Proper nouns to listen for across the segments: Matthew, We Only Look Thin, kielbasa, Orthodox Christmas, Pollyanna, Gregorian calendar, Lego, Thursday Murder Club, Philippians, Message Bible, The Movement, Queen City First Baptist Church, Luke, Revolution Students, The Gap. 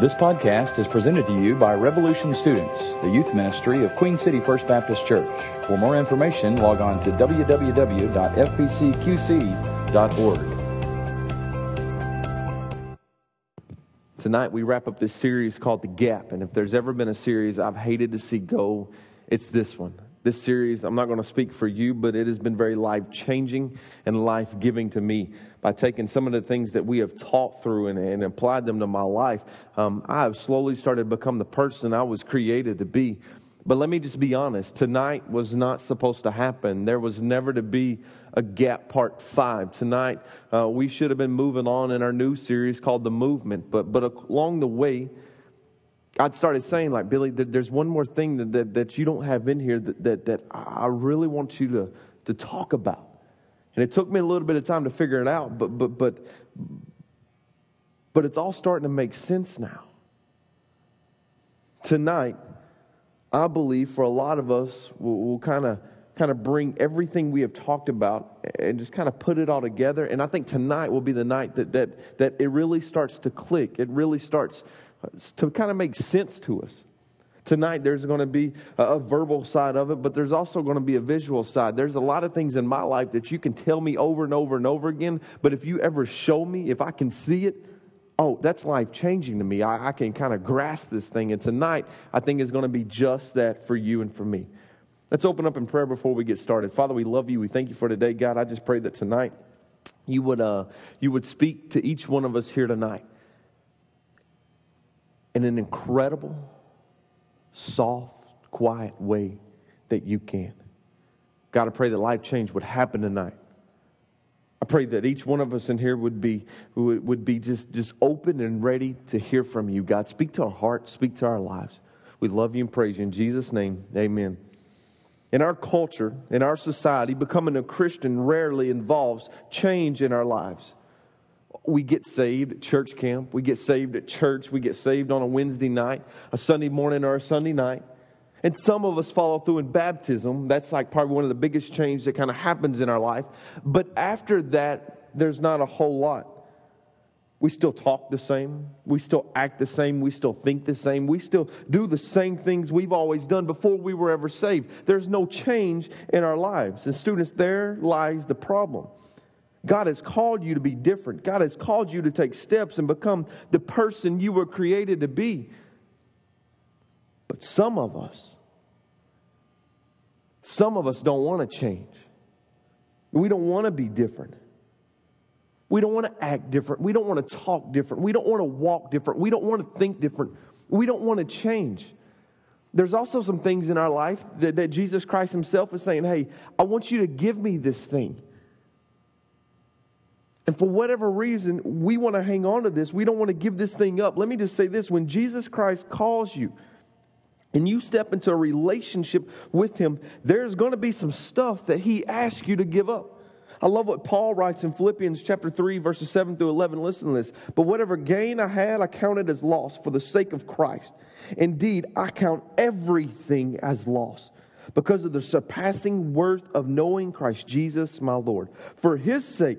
This podcast is presented to you by Revolution Students, the youth ministry of Queen City First Baptist Church. For more information, log on to www.fbcqc.org. Tonight we wrap up this series called The Gap, and if there's ever been a series I've hated to see go, it's this one. This series, I'm not going to speak for you, but it has been very life-changing and life-giving to me. By taking some of the things that we have taught through and applied them to my life, I have slowly started to become the person I was created to be. But let me just be honest, tonight was not supposed to happen. There was never to be a Gap Part 5. Tonight, we should have been moving on in our new series called The Movement, but along the way, God started saying, like, Billy, there's one more thing that you don't have in here that I really want you to talk about. And it took me a little bit of time to figure it out, but it's all starting to make sense now. Tonight, I believe for a lot of us, we'll kind of bring everything we have talked about and just kind of put it all together. And I think tonight will be the night that it really starts to click. It really starts to kind of make sense to us. Tonight there's going to be a verbal side of it, but there's also going to be a visual side. There's a lot of things in my life that you can tell me over and over and over again, but if you ever show me, if I can see it, oh, that's life-changing to me. I can kind of grasp this thing, and tonight I think is going to be just that for you and for me. Let's open up in prayer before we get started. Father, we love you. We thank you for today. God, I just pray that tonight you would speak to each one of us here tonight. In an incredible, soft, quiet way that you can. God, I pray that life change would happen tonight. I pray that each one of us in here would be just open and ready to hear from you. God, speak to our hearts, speak to our lives. We love you and praise you. In Jesus' name, amen. In our culture, in our society, becoming a Christian rarely involves change in our lives. We get saved at church camp. We get saved at church. We get saved on a Wednesday night, a Sunday morning, or a Sunday night. And some of us follow through in baptism. That's like probably one of the biggest changes that kind of happens in our life. But after that, there's not a whole lot. We still talk the same. We still act the same. We still think the same. We still do the same things we've always done before we were ever saved. There's no change in our lives. And students, there lies the problem. God has called you to be different. God has called you to take steps and become the person you were created to be. But some of us don't want to change. We don't want to be different. We don't want to act different. We don't want to talk different. We don't want to walk different. We don't want to think different. We don't want to change. There's also some things in our life that Jesus Christ himself is saying, hey, I want you to give me this thing. And for whatever reason, we want to hang on to this. We don't want to give this thing up. Let me just say this. When Jesus Christ calls you and you step into a relationship with him, there's going to be some stuff that he asks you to give up. I love what Paul writes in Philippians chapter 3, verses 7 through 11. Listen to this. But whatever gain I had, I counted as loss for the sake of Christ. Indeed, I count everything as loss, because of the surpassing worth of knowing Christ Jesus, my Lord. For his sake,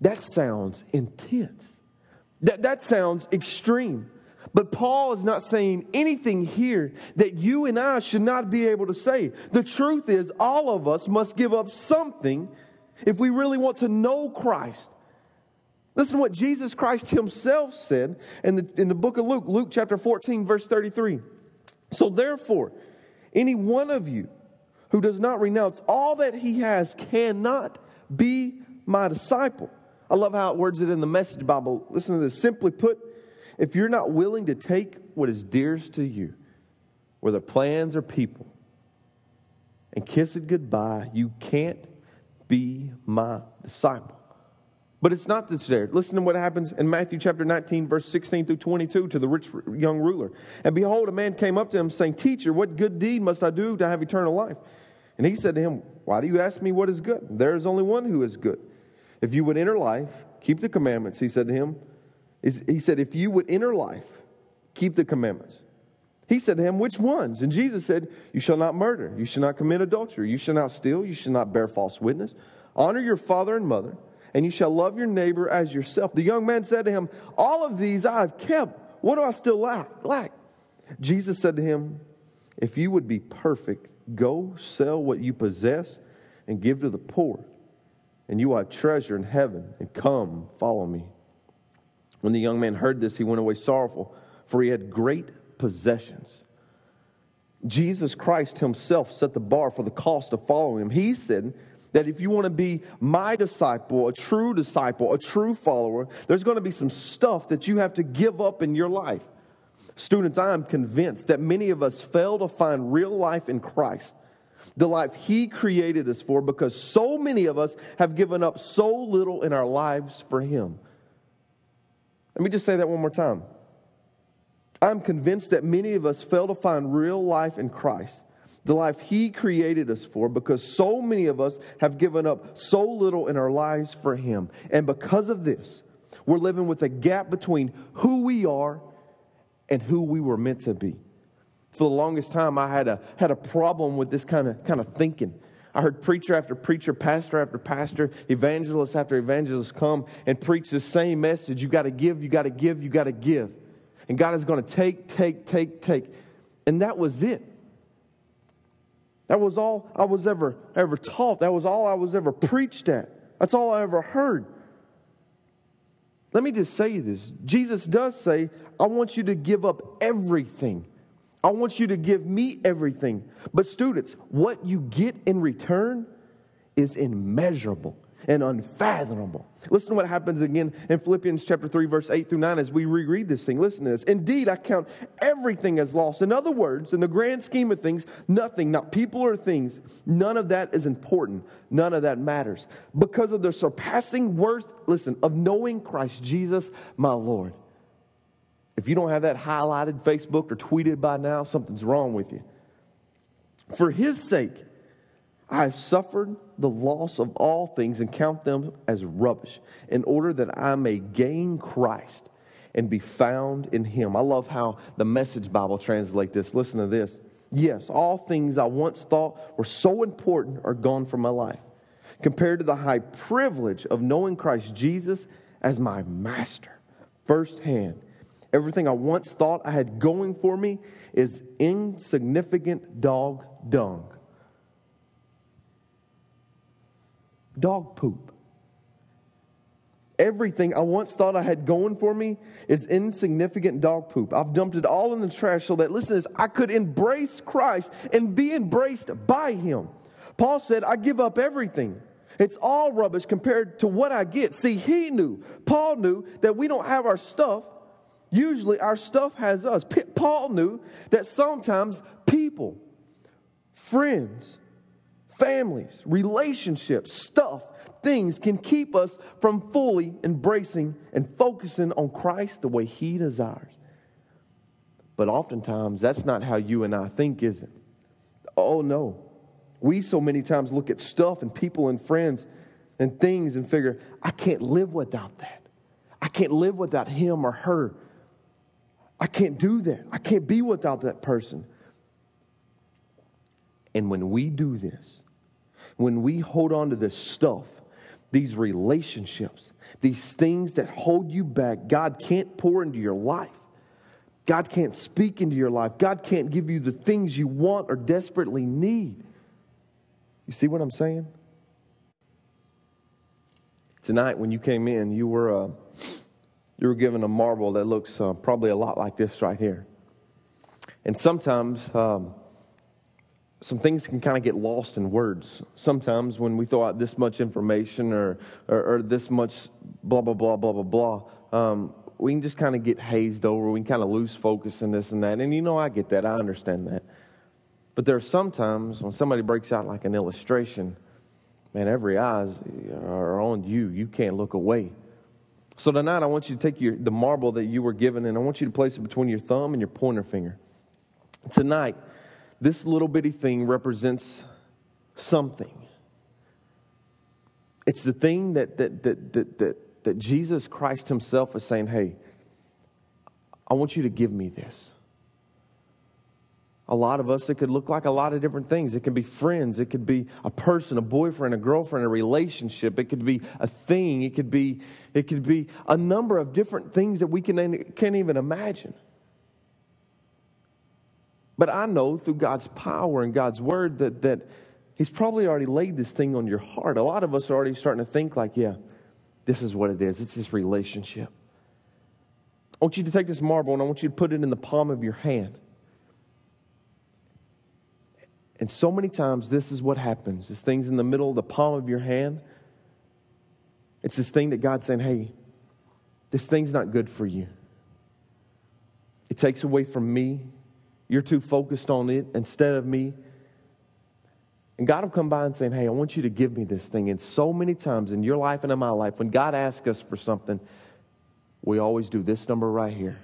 That sounds intense. That sounds extreme. But Paul is not saying anything here that you and I should not be able to say. The truth is, all of us must give up something if we really want to know Christ. Listen to what Jesus Christ himself said in the book of Luke, Luke chapter 14, verse 33. So therefore, any one of you who does not renounce all that he has cannot be my disciple. I love how it words it in the Message Bible. Listen to this. Simply put, if you're not willing to take what is dearest to you, whether plans or people, and kiss it goodbye, you can't be my disciple. But it's not just there. Listen to what happens in Matthew chapter 19, verse 16 through 22 to the rich young ruler. And behold, a man came up to him saying, Teacher, what good deed must I do to have eternal life? And he said to him, Why do you ask me what is good? There is only one who is good. If you would enter life, keep the commandments, he said to him. He said, If you would enter life, keep the commandments. He said to him, Which ones? And Jesus said, You shall not murder. You shall not commit adultery. You shall not steal. You shall not bear false witness. Honor your father and mother. And you shall love your neighbor as yourself. The young man said to him, All of these I have kept. What do I still lack? Jesus said to him, If you would be perfect, go sell what you possess and give to the poor. And you are a treasure in heaven. And come, follow me. When the young man heard this, he went away sorrowful, for he had great possessions. Jesus Christ himself set the bar for the cost of following him. He said that if you want to be my disciple, a true follower, there's going to be some stuff that you have to give up in your life. Students, I am convinced that many of us fail to find real life in Christ, the life He created us for, because so many of us have given up so little in our lives for Him. Let me just say that one more time. I'm convinced that many of us fail to find real life in Christ, the life He created us for, because so many of us have given up so little in our lives for Him. And because of this, we're living with a gap between who we are and who we were meant to be. For the longest time, I had a problem with this kind of thinking. I heard preacher after preacher, pastor after pastor, evangelist after evangelist come and preach the same message. You got to give, you got to give, you got to give. And God is going to take. And that was it. That was all I was ever taught. That was all I was ever preached at. That's all I ever heard. Let me just say this. Jesus does say, I want you to give up everything. I want you to give me everything. But students, what you get in return is immeasurable and unfathomable. Listen to what happens again in Philippians chapter 3, verse 8 through 9 as we reread this thing. Listen to this. Indeed, I count everything as loss. In other words, in the grand scheme of things, nothing, not people or things, none of that is important. None of that matters. Because of the surpassing worth, listen, of knowing Christ Jesus, my Lord. If you don't have that highlighted, Facebooked, or tweeted by now, something's wrong with you. For His sake, I have suffered the loss of all things and count them as rubbish in order that I may gain Christ and be found in Him. I love how the Message Bible translates this. Listen to this. Yes, all things I once thought were so important are gone from my life compared to the high privilege of knowing Christ Jesus as my master firsthand. Everything I once thought I had going for me is insignificant dog dung. Dog poop. Everything I once thought I had going for me is insignificant dog poop. I've dumped it all in the trash so that, listen to this, I could embrace Christ and be embraced by Him. Paul said, I give up everything. It's all rubbish compared to what I get. See, he knew, Paul knew that we don't have our stuff. Usually our stuff has us. Paul knew that sometimes people, friends, families, relationships, stuff, things can keep us from fully embracing and focusing on Christ the way He desires. But oftentimes, that's not how you and I think, is it? Oh, no. We so many times look at stuff and people and friends and things and figure, I can't live without that. I can't live without him or her. I can't do that. I can't be without that person. And when we do this, when we hold on to this stuff, these relationships, these things that hold you back, God can't pour into your life. God can't speak into your life. God can't give you the things you want or desperately need. You see what I'm saying? Tonight when you came in, you were given a marble that looks probably a lot like this right here. And sometimes some things can kind of get lost in words. Sometimes when we throw out this much information or this much blah, blah, blah, blah, blah, blah, we can just kind of get hazed over. We can kind of lose focus in this and that. And you know, I get that. I understand that. But there are sometimes when somebody breaks out like an illustration Man, every eyes are on you. You can't look away. So tonight I want you to take the marble that you were given, and I want you to place it between your thumb and your pointer finger. Tonight, this little bitty thing represents something. It's the thing that Jesus Christ himself is saying, hey, I want you to give me this. A lot of us, it could look like a lot of different things. It could be friends. It could be a person, a boyfriend, a girlfriend, a relationship. It could be a thing. It could be a number of different things that we can't even imagine. But I know through God's power and God's word that He's probably already laid this thing on your heart. A lot of us are already starting to think like, yeah, this is what it is. It's this relationship. I want you to take this marble and I want you to put it in the palm of your hand. And so many times this is what happens. This thing's in the middle of the palm of your hand. It's this thing that God's saying, hey, this thing's not good for you. It takes away from me. You're too focused on it instead of me. And God will come by and say, hey, I want you to give me this thing. And so many times in your life and in my life, when God asks us for something, we always do this number right here.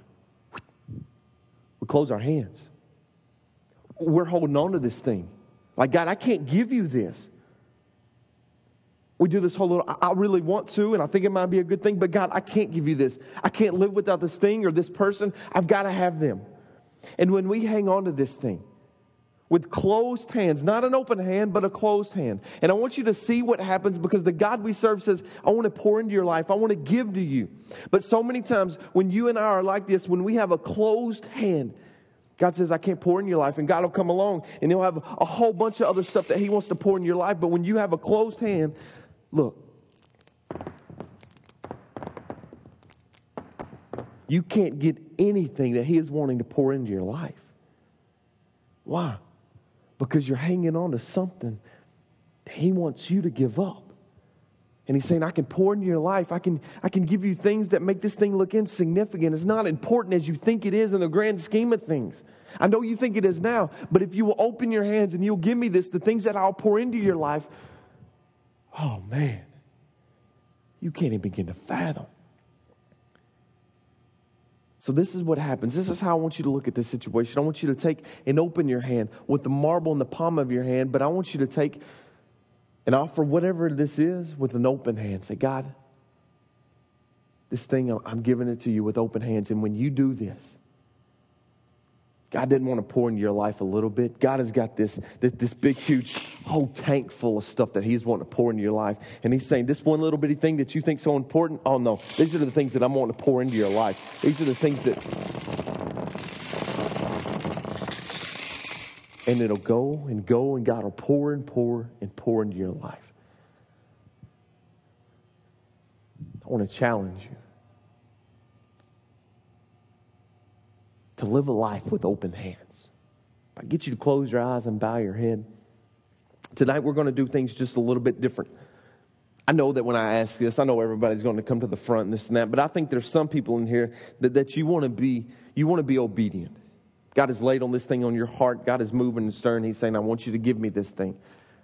We close our hands. We're holding on to this thing. Like, God, I can't give you this. We do this whole little, I really want to, and I think it might be a good thing, but God, I can't give you this. I can't live without this thing or this person. I've got to have them. And when we hang on to this thing with closed hands, not an open hand, but a closed hand. And I want you to see what happens because the God we serve says, I want to pour into your life. I want to give to you. But so many times when you and I are like this, when we have a closed hand, God says, I can't pour in your life, and God will come along, and He'll have a whole bunch of other stuff that He wants to pour in your life. But when you have a closed hand, look, you can't get anything that He is wanting to pour into your life. Why? Because you're hanging on to something that He wants you to give up. And He's saying, I can pour into your life. I can give you things that make this thing look insignificant. It's not important as you think it is in the grand scheme of things. I know you think it is now, but if you will open your hands and you'll give me this, the things that I'll pour into your life, oh man, you can't even begin to fathom. So this is what happens. This is how I want you to look at this situation. I want you to take and open your hand with the marble in the palm of your hand, but I want you to take and offer whatever this is with an open hand. Say, God, this thing, I'm giving it to you with open hands. And when you do this, God didn't want to pour into your life a little bit. God has got this big, huge whole tank full of stuff that He's wanting to pour into your life. And He's saying, this one little bitty thing that you think so important, oh no, these are the things that I'm wanting to pour into your life. These are the things that... And it'll go and go, and God will pour and pour and pour into your life. I want to challenge you to live a life with open hands. I get you to close your eyes and bow your head. Tonight we're going to do things just a little bit different. I know that when I ask this, I know everybody's going to come to the front and this and that, but I think there's some people in here that you want to be obedient. God has laid on this thing on your heart. God is moving and stirring. He's saying, I want you to give me this thing.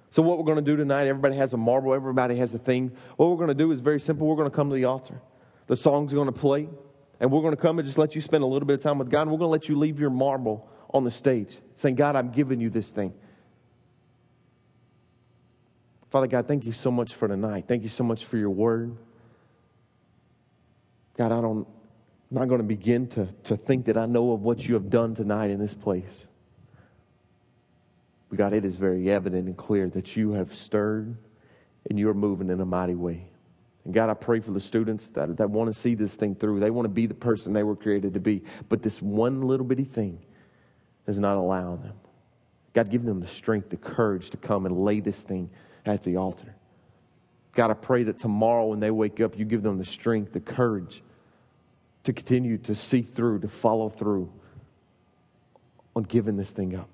So what we're going to do tonight, everybody has a marble, everybody has a thing. What we're going to do is very simple. We're going to come to the altar. The song's going to play, and we're going to come and just let you spend a little bit of time with God, and we're going to let you leave your marble on the stage, saying, God, I'm giving you this thing. Father God, thank you so much for tonight. Thank you so much for your word. God, I'm not going to begin to think that I know of what you have done tonight in this place. But God, it is very evident and clear that you have stirred and you're moving in a mighty way. And God, I pray for the students that want to see this thing through. They want to be the person they were created to be. But this one little bitty thing is not allowing them. God, give them the strength, the courage to come and lay this thing at the altar. God, I pray that tomorrow when they wake up, you give them the strength, the courage to continue to see through, to follow through on giving this thing up.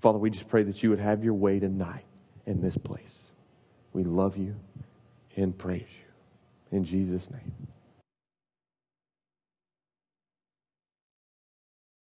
Father, we just pray that you would have your way tonight in this place. We love you and praise you. In Jesus' name.